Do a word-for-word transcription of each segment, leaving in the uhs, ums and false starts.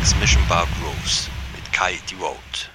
X-Mission Bar Groves mit Kai DeWalt.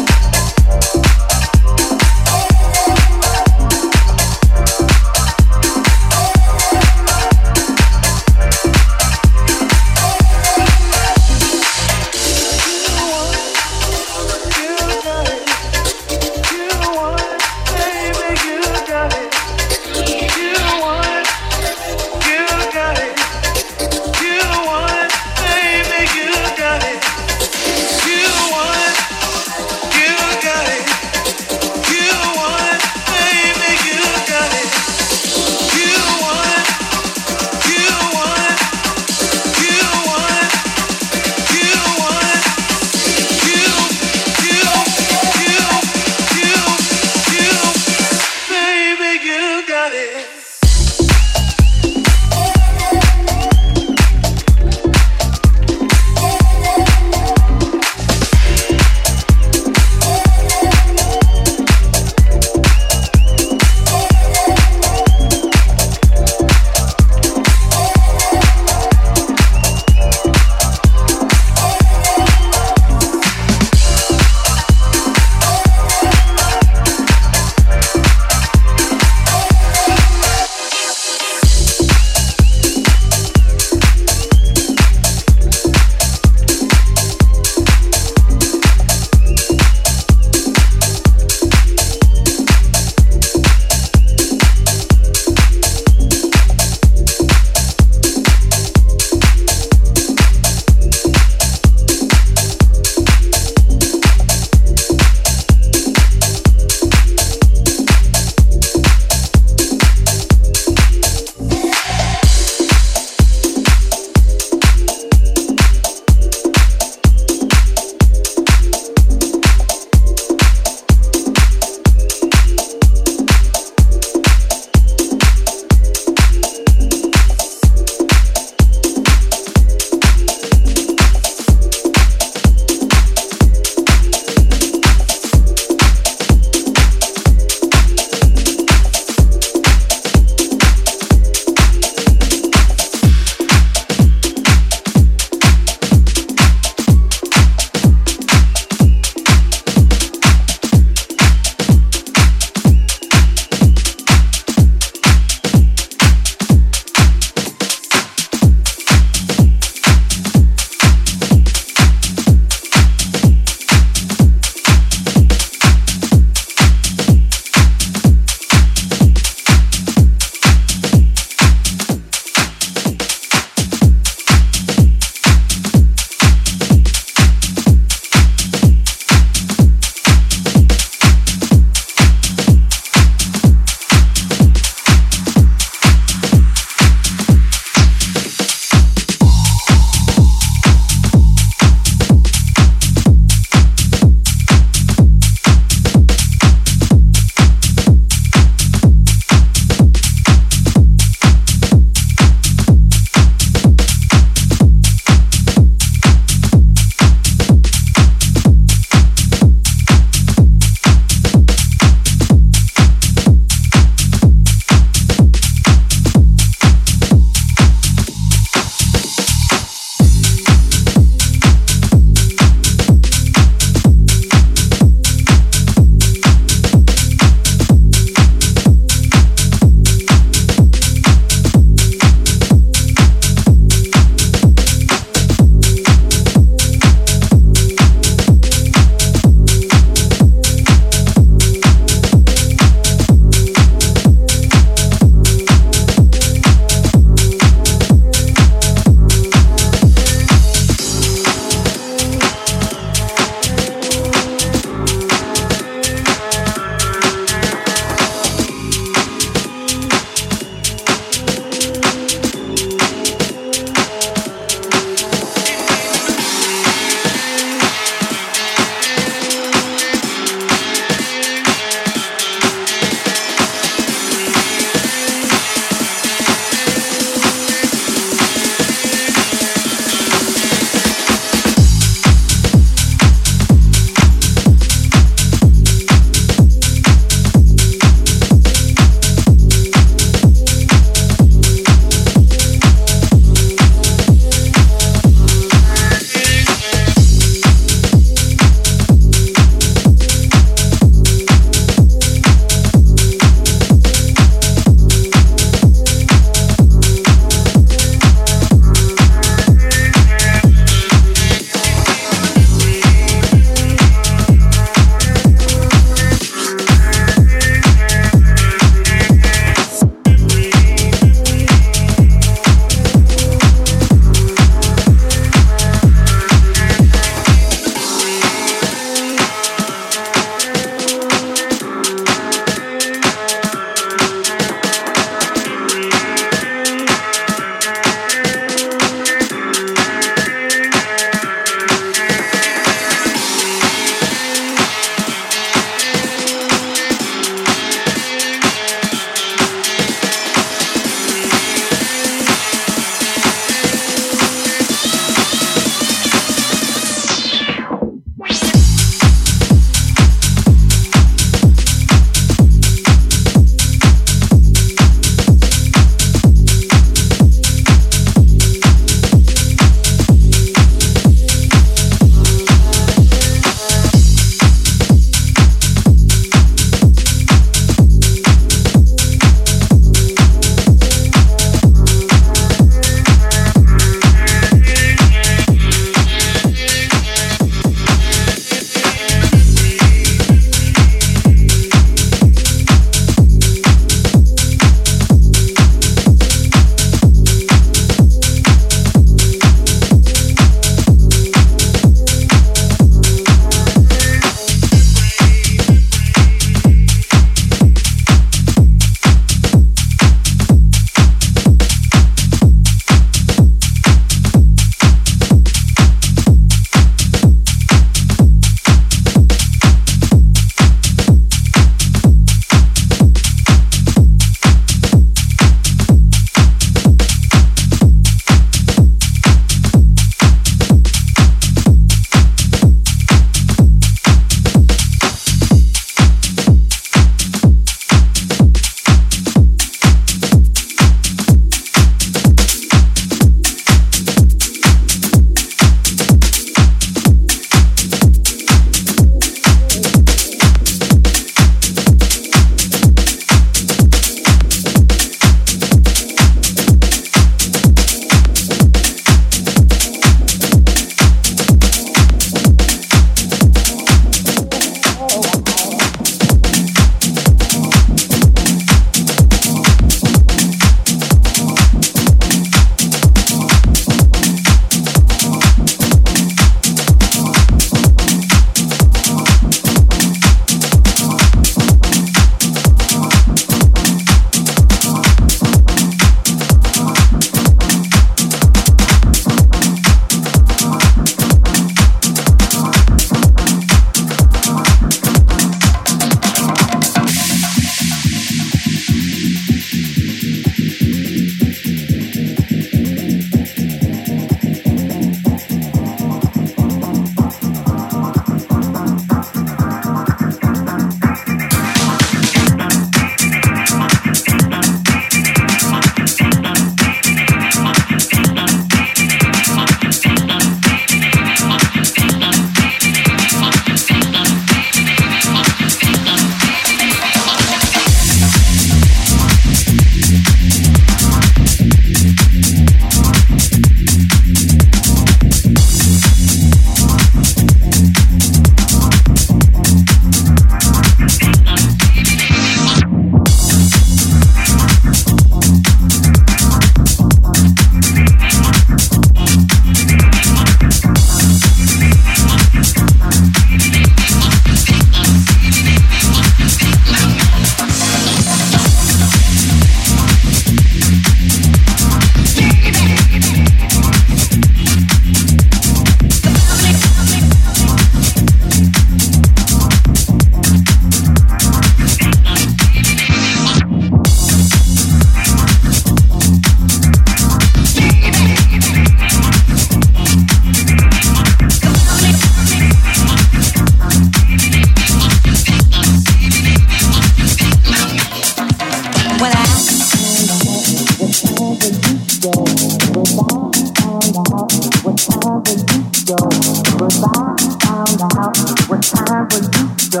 Goodbye, found out what time for you to go.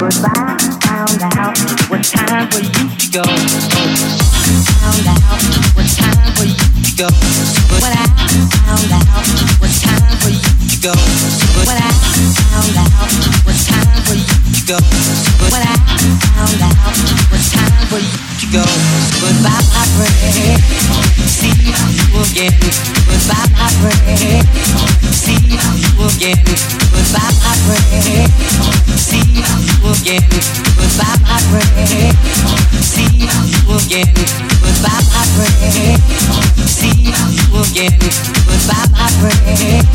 Goodbye, found out what time for you to go. Found out what time for you to go. What I found out what time for you to go. What I found out what time for you to go. What I found out what time for you to go. Goodbye, my friend. See you again. Goodbye, my friend. See you again, goodbye my friend. See you again, goodbye my friend. See you again, goodbye my friend. See you again, goodbye my friend.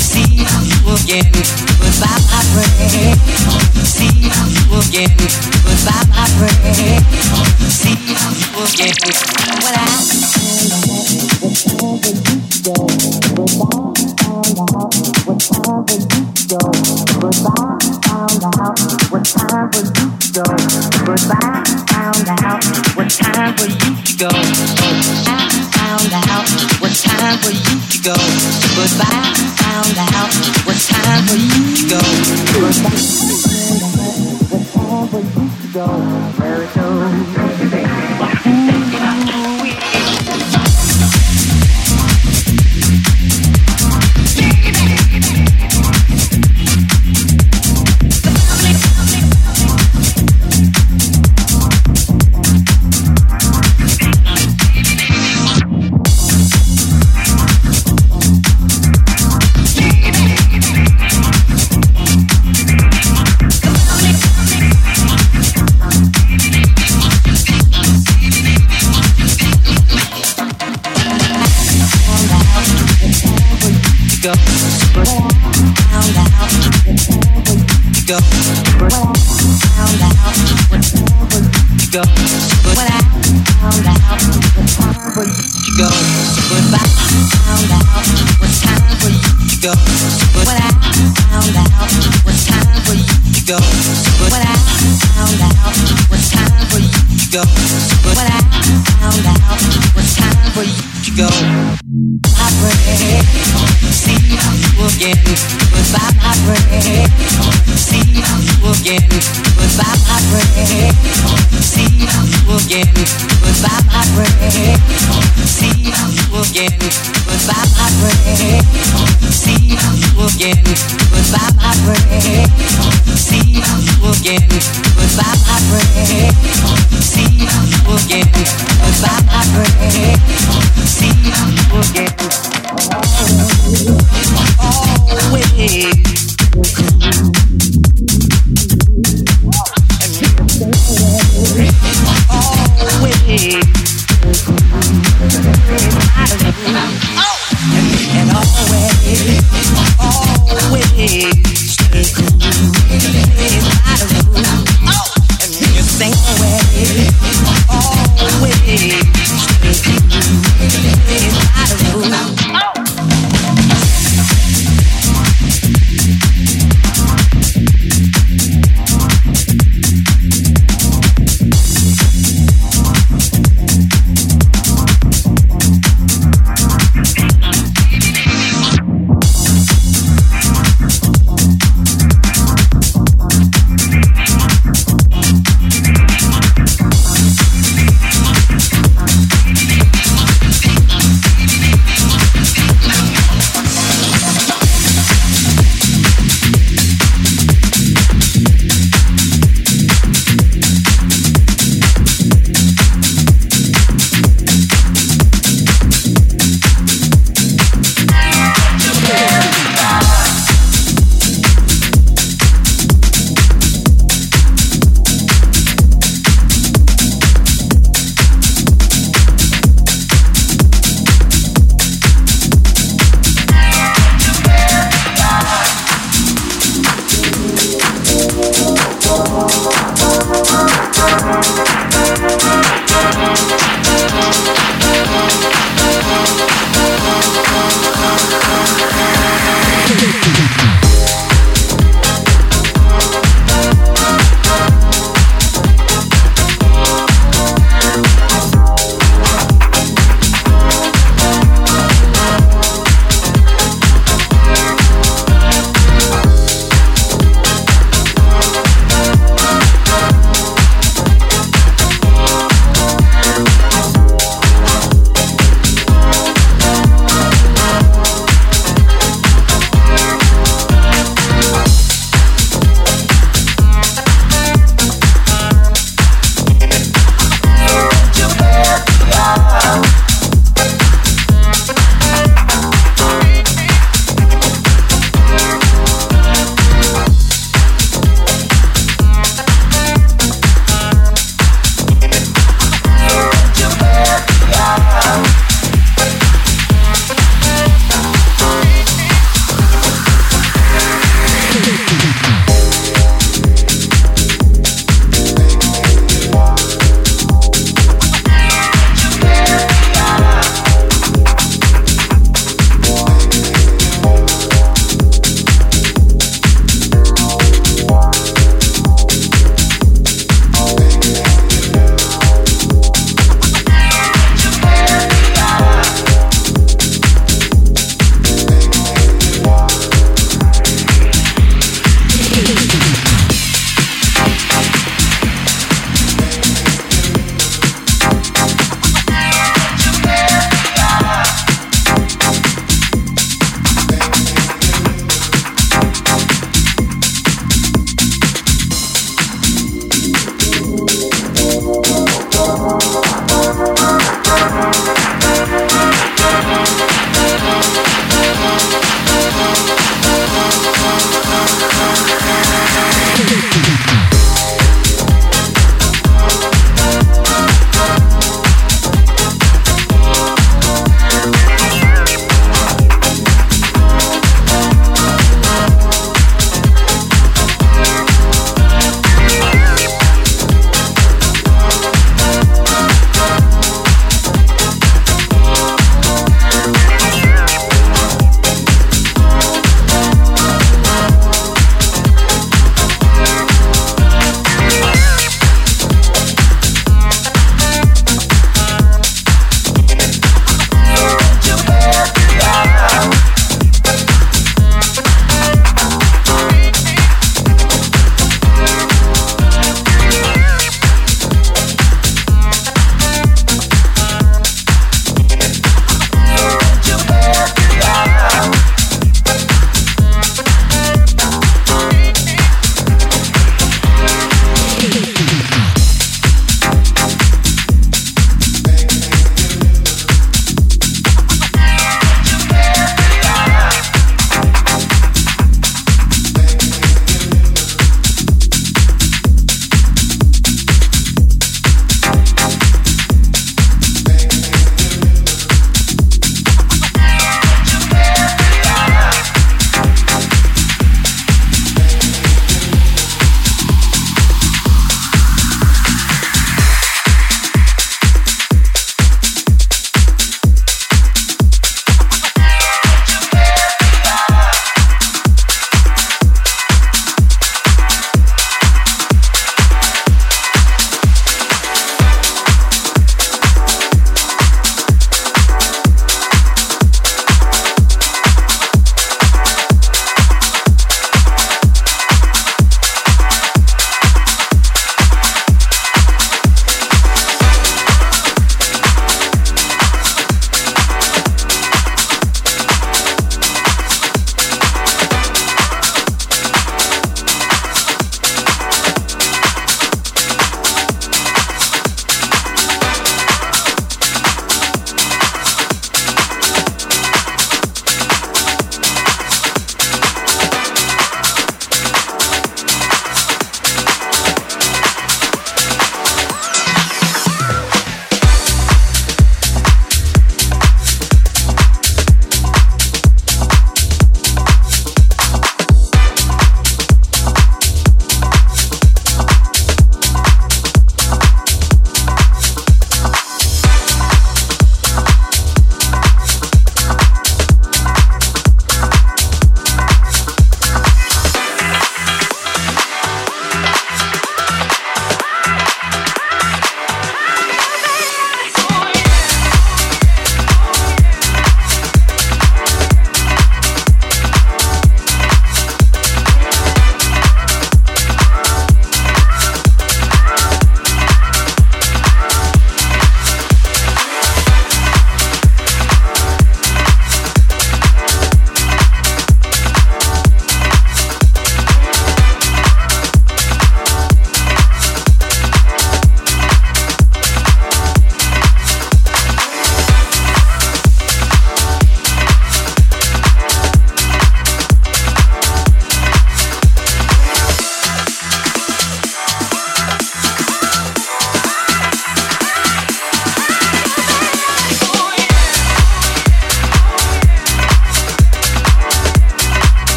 See you again, goodbye my friend. See you again, goodbye my friend. See you again. Well, I found out what time for you to go. Goodbye, found out what time for you to go. Goodbye, found out what time for you to go. I found out what time for you to go. Goodbye, found out what time for you to go. Goodbye, found out what time for you to go. Very soon.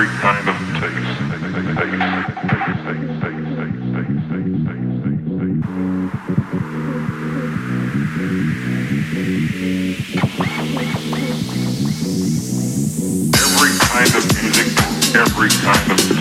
every kind of taste. Every kind of music, every kind of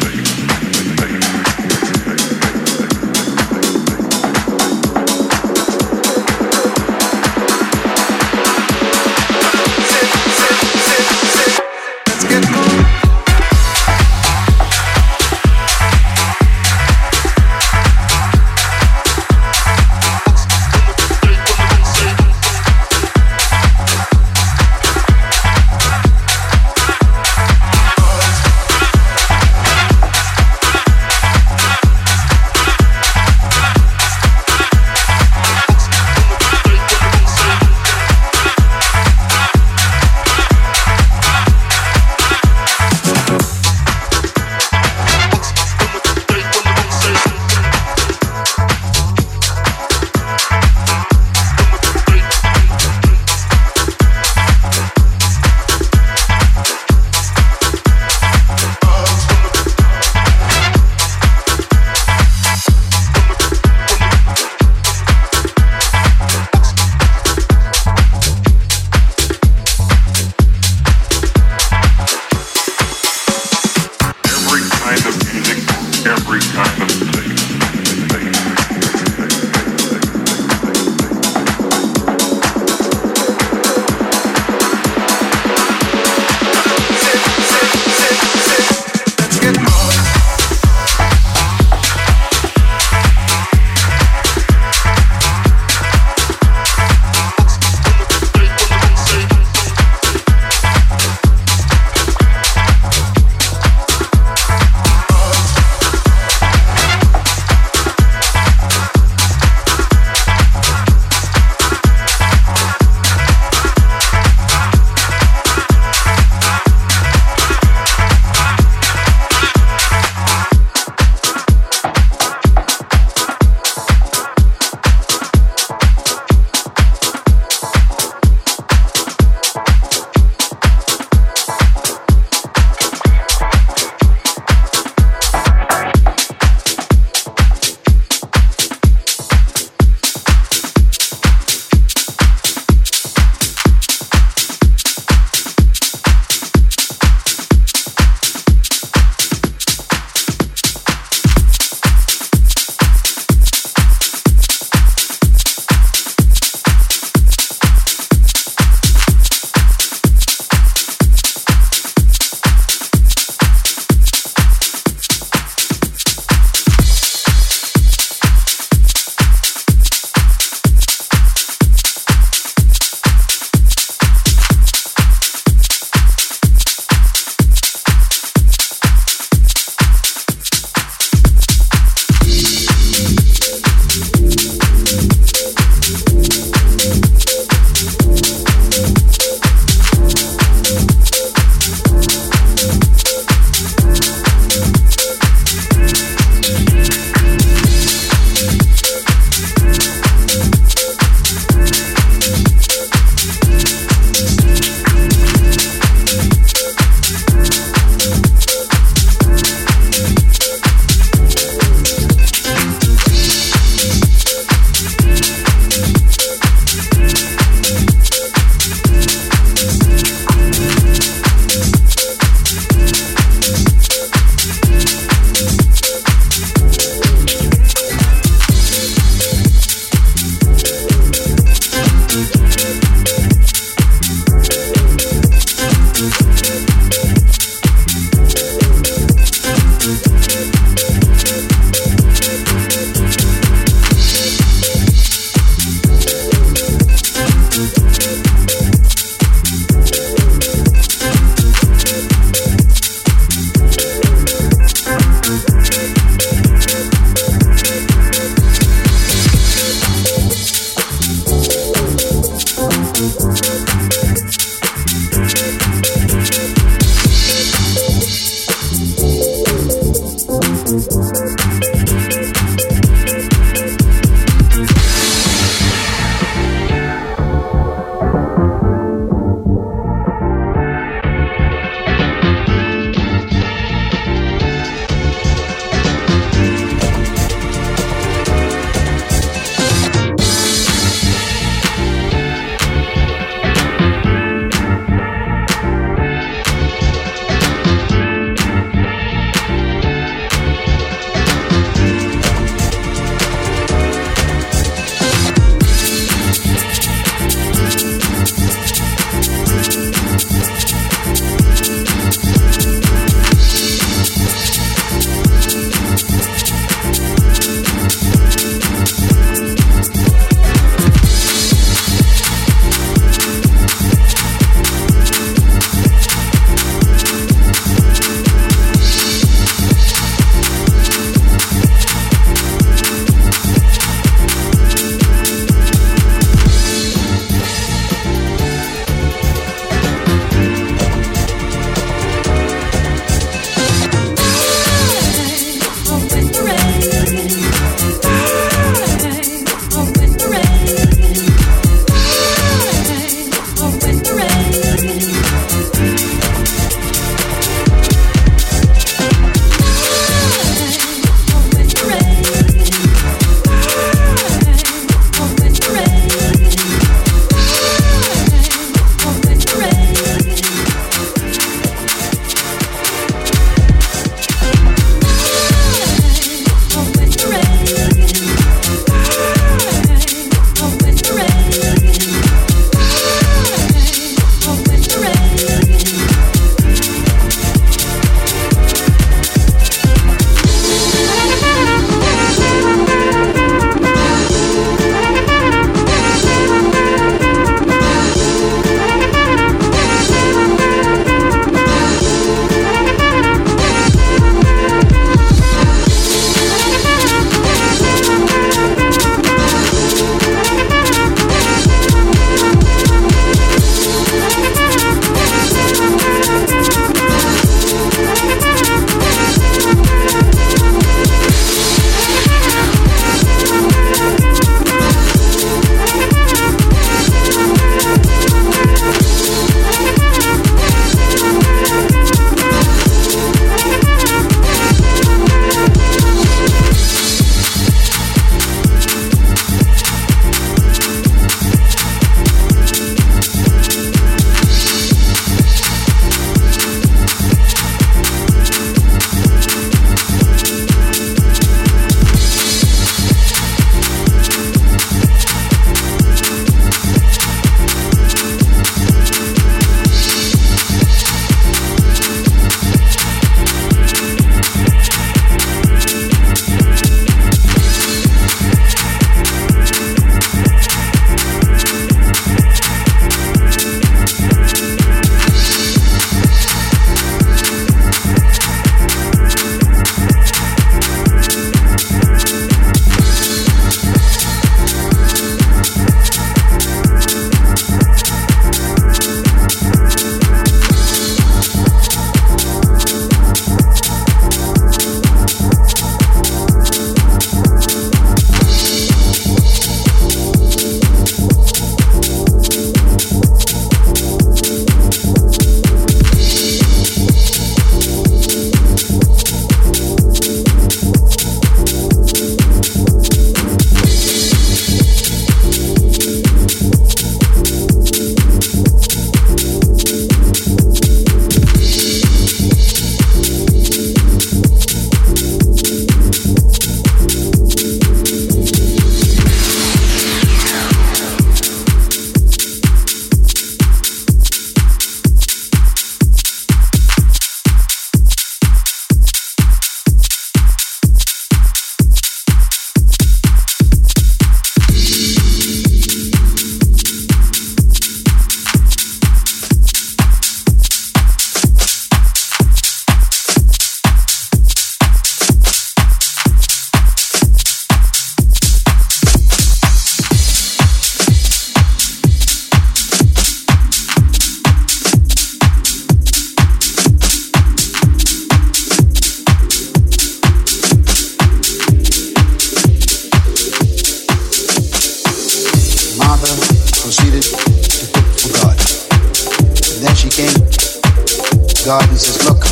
God and says, look,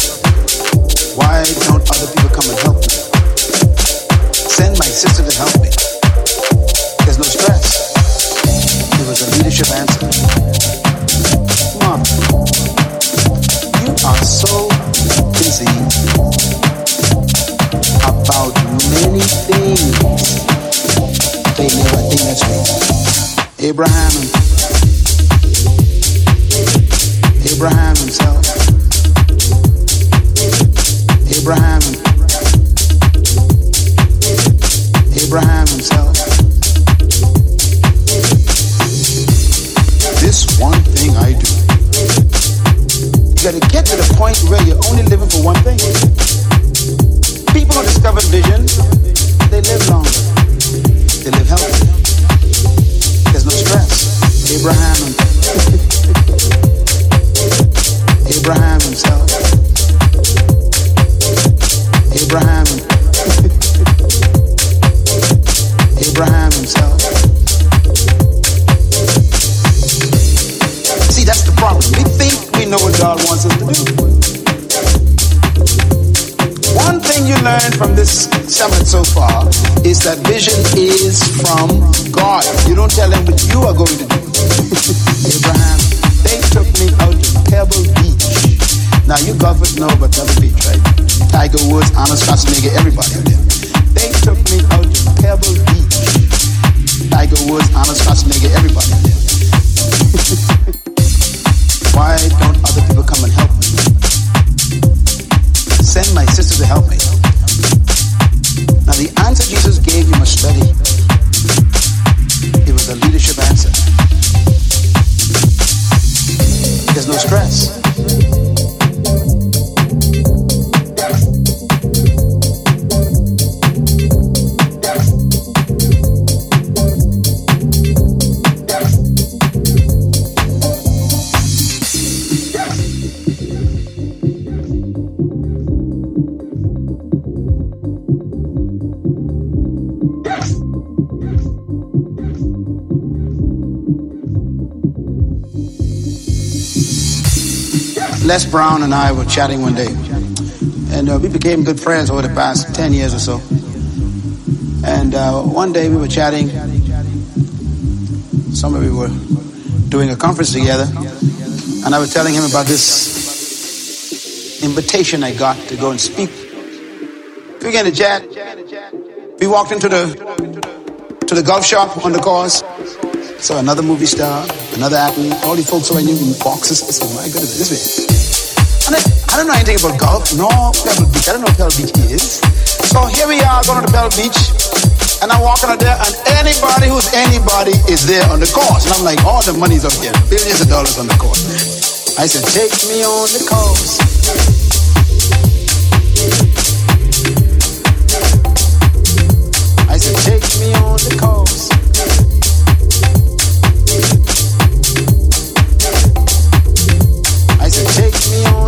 why don't other people come and help me? Send my sister to help me. There's no stress. It was a leadership answer. Mom, you are so busy about many things. They never think that's me. Abraham and Abraham himself. Abraham. Abraham himself. This one thing I do. You gotta get to the point where you're only living for one thing. People who discover vision, they live longer. They live healthier. There's no stress. Abraham himself. Abraham himself. Abraham. Abraham himself. See, that's the problem. We think we know what God wants us to do. One thing you learned from this summit so far is that vision is from God. You don't tell him what you are going to do. Abraham. They took me out to Pebble Beach. Now you governors know about Pebble Beach, right? Tiger Woods, Arnold Schwarzenegger, everybody out there. They took me out to Pebble Beach. Tiger Woods, Arnold Schwarzenegger, everybody out there. Why don't other people come and help me? Send my sister to help me. Now the answer Jesus gave you must study. It was a leadership answer. There's no stress. Les Brown and I were chatting one day, and uh, we became good friends over the past ten years or so. And uh, one day we were chatting, some of we were doing a conference together, and I was telling him about this invitation I got to go and speak. We began to chat. We walked into the to the golf shop on the course. So another movie star, another athlete, all these folks who I knew in boxes. I said, my goodness, this way. And I, I don't know anything about golf, nor Pebble Beach. I don't know what Pebble Beach is. So here we are going to Pebble Beach, and I'm walking out there, and anybody who's anybody is there on the course. And I'm like, all the money's up there, billions of dollars on the course. I said, take me on the course. I said, take me on the course. Take me on.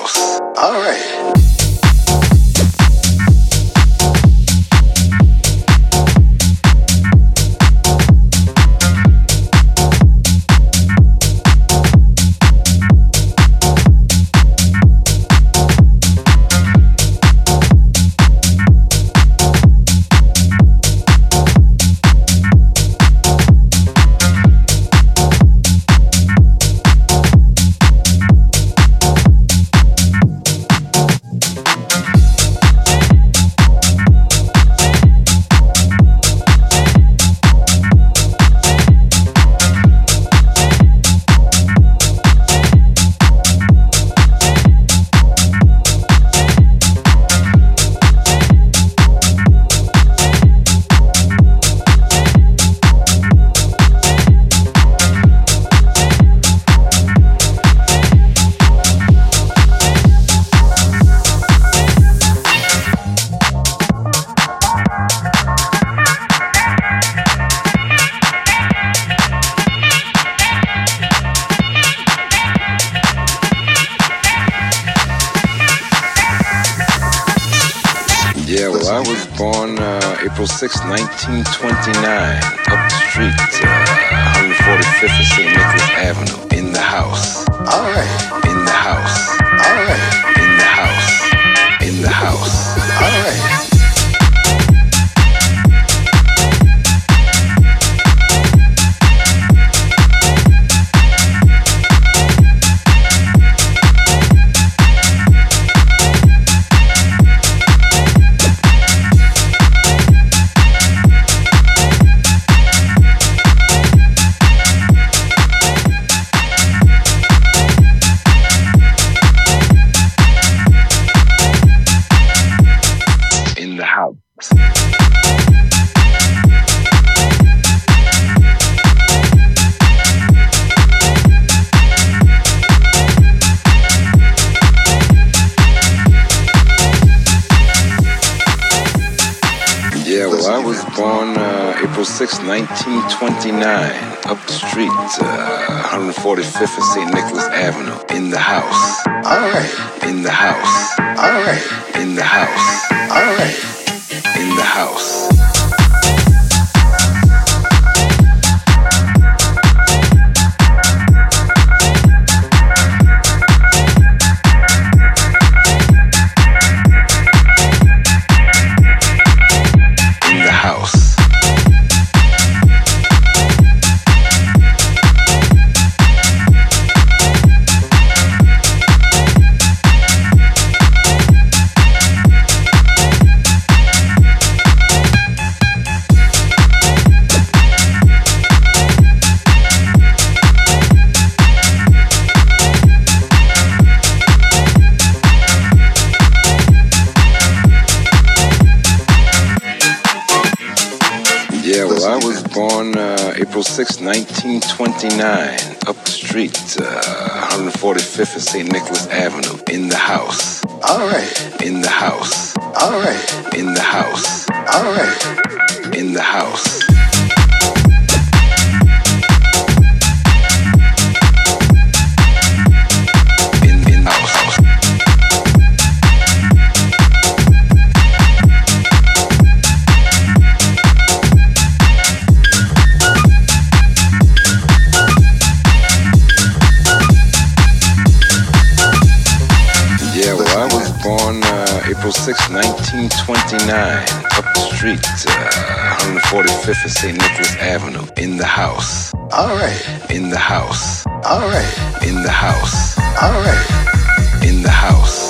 Groves. All right. nineteen twenty-nine, up the street, uh, one forty-fifth of Saint Nicholas Avenue, in the house. All right. In the house. All right. In the house. In the house. All right. nineteen twenty-nine, up the street, uh, one forty-fifth of Saint Nicholas Avenue, in the house. All right. In the house. All right. In the house. All right. In the house. nineteen twenty-nine, up the street, uh, one forty-fifth of Saint Nicholas Avenue, in the house. All right. In the house. All right. In the house. All right. In the house. nineteen twenty-nine, up the street, uh, one forty-fifth of Saint Nicholas Avenue, in the house. All right. In the house. All right. In the house. All right. In the house.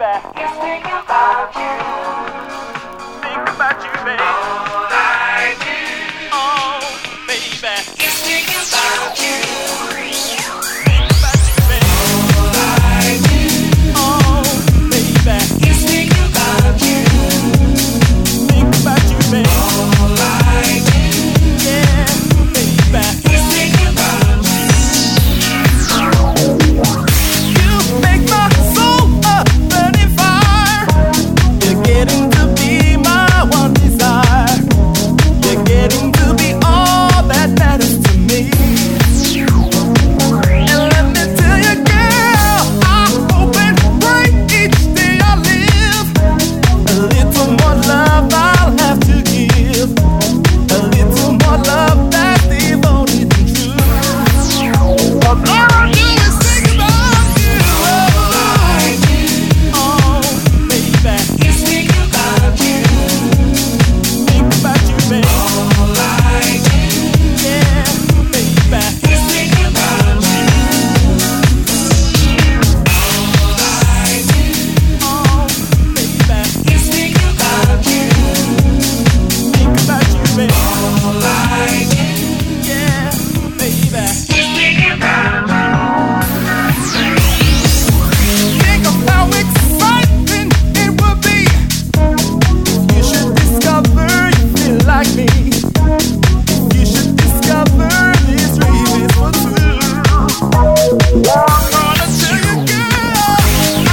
back. Just think about you. Think about you, baby. All I do. Oh, baby. Just think about you. Think about you, baby. All I do. Oh, baby. Just think about you. Think about you, baby. All I do. Yeah, baby. Just think about you. You make my soul a burning fire. You're getting to be my one desire. You're getting to be all that matters to me. And let me tell you, girl, I hope and pray each day I live. A little more love I'll have to give. A little more love that's devoted to truth. All I do is think about you. All I do. Oh, baby. Just think about you. Think about you, baby. All I do. Yeah, baby. Just think about you. All I do. Oh, baby. Just think about you. Think about you, baby. All I do. Yeah, baby. Just think about you. Think of how exciting it would be. You should discover you feel like me. You should discover this dream is for two. I'm gonna tell you, girl,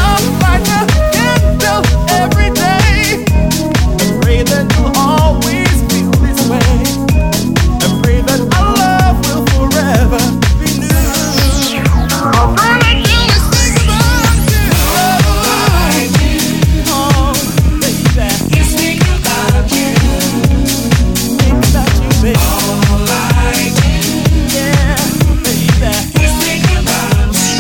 I'm fighting the candle every day. And pray that you'll always feel this way. And pray that our love will forever be new. All I do is think about you. All I do. Oh, baby. Just think about you. Think about you, baby. All I do. Yeah, baby. Just think about you.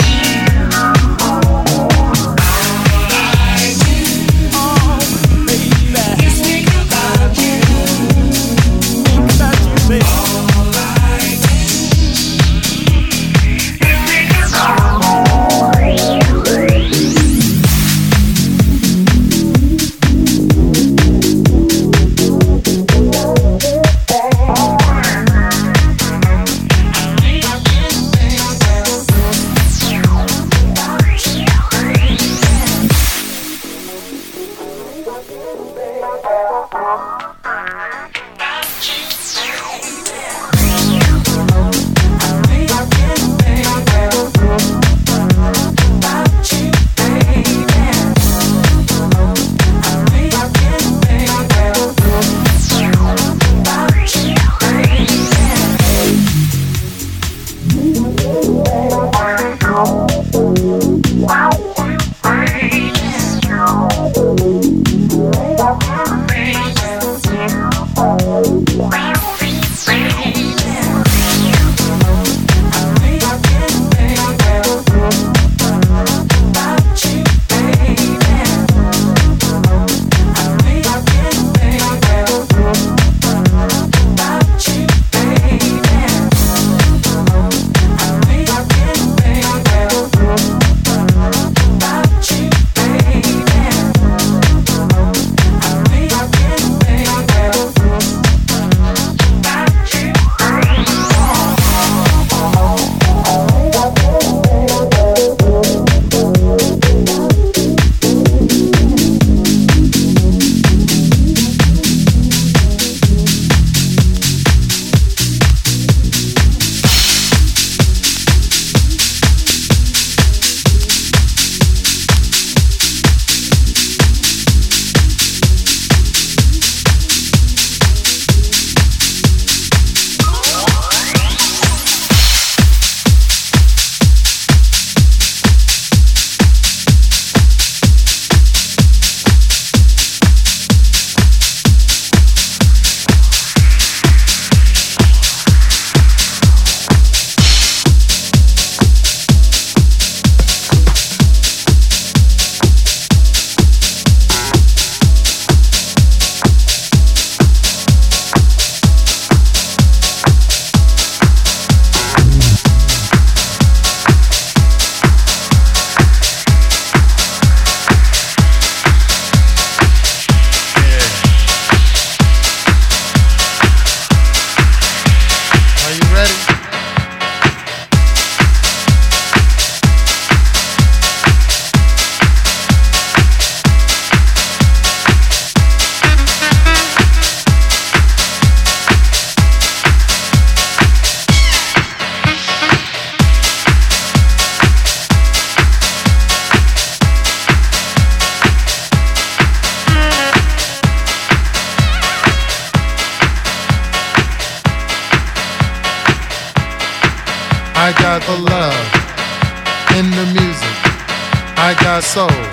soul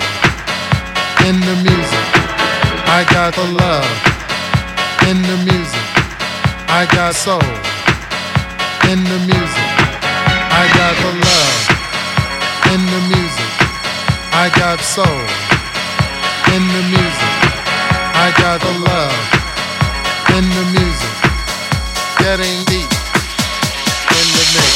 in the music. I got the love in the music. I got soul in the music. I got the love in the music. I got soul in the music. I got the love in the music. Getting deep in the mix.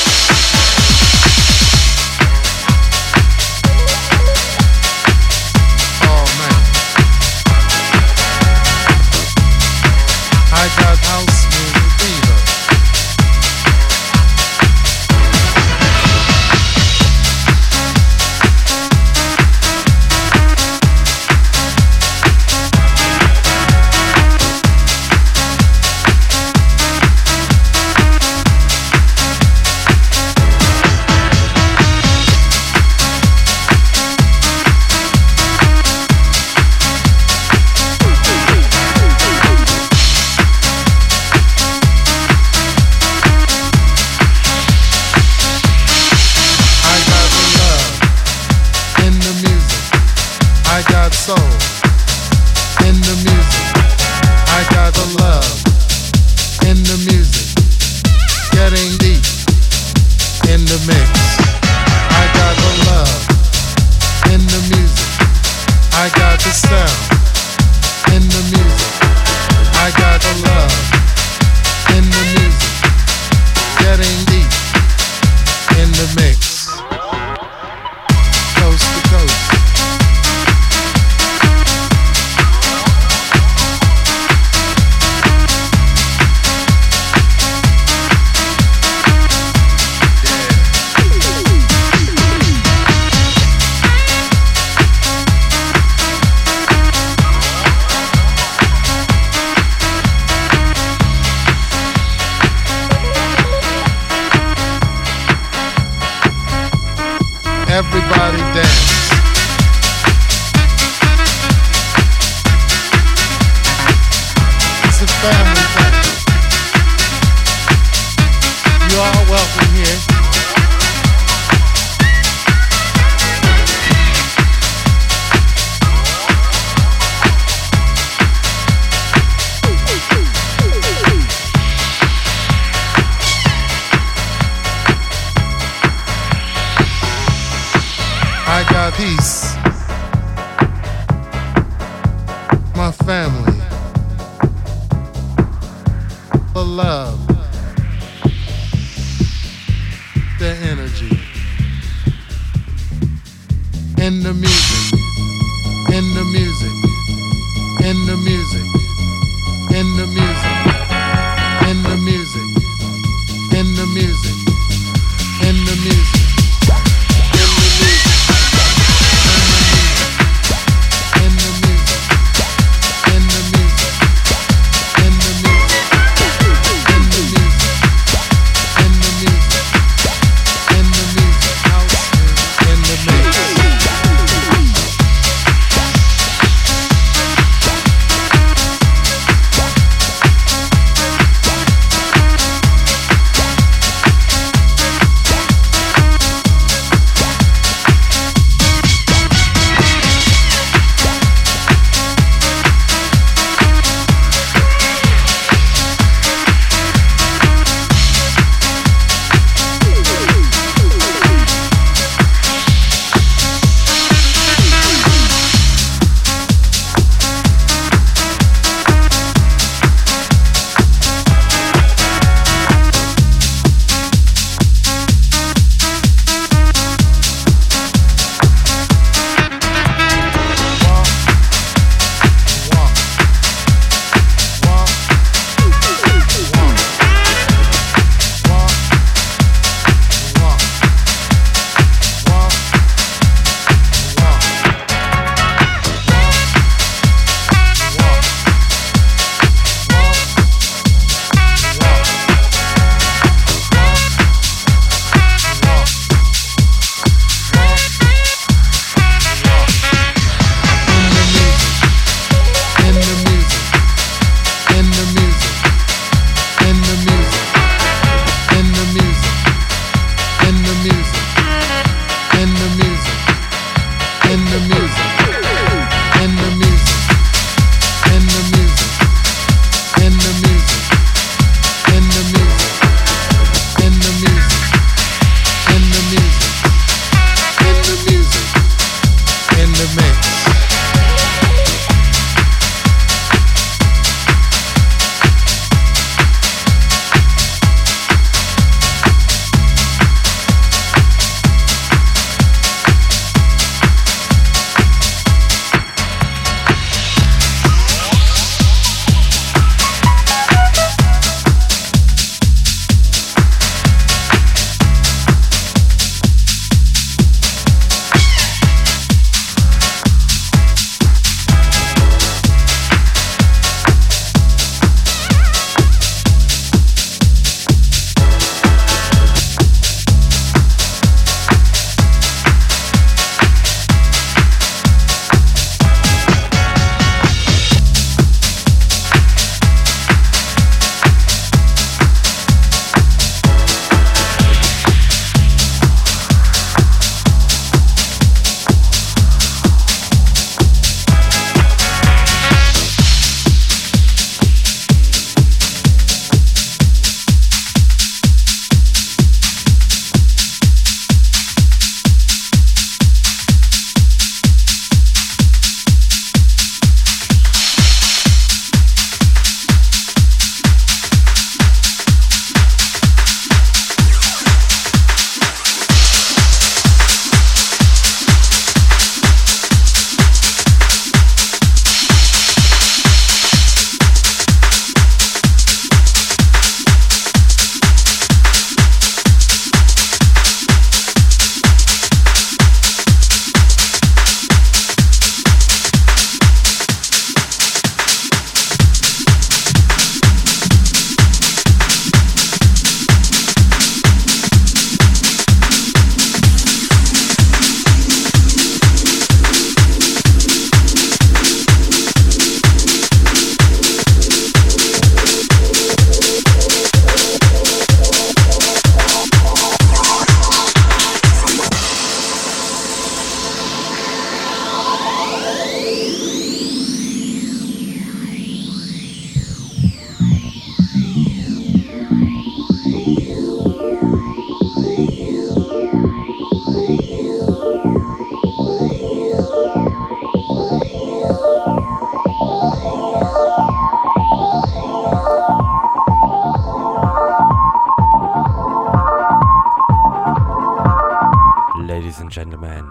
and Gentlemen,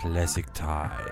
Classic Time.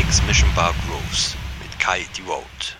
X-Mission Bar Groves mit Kai DeWalt.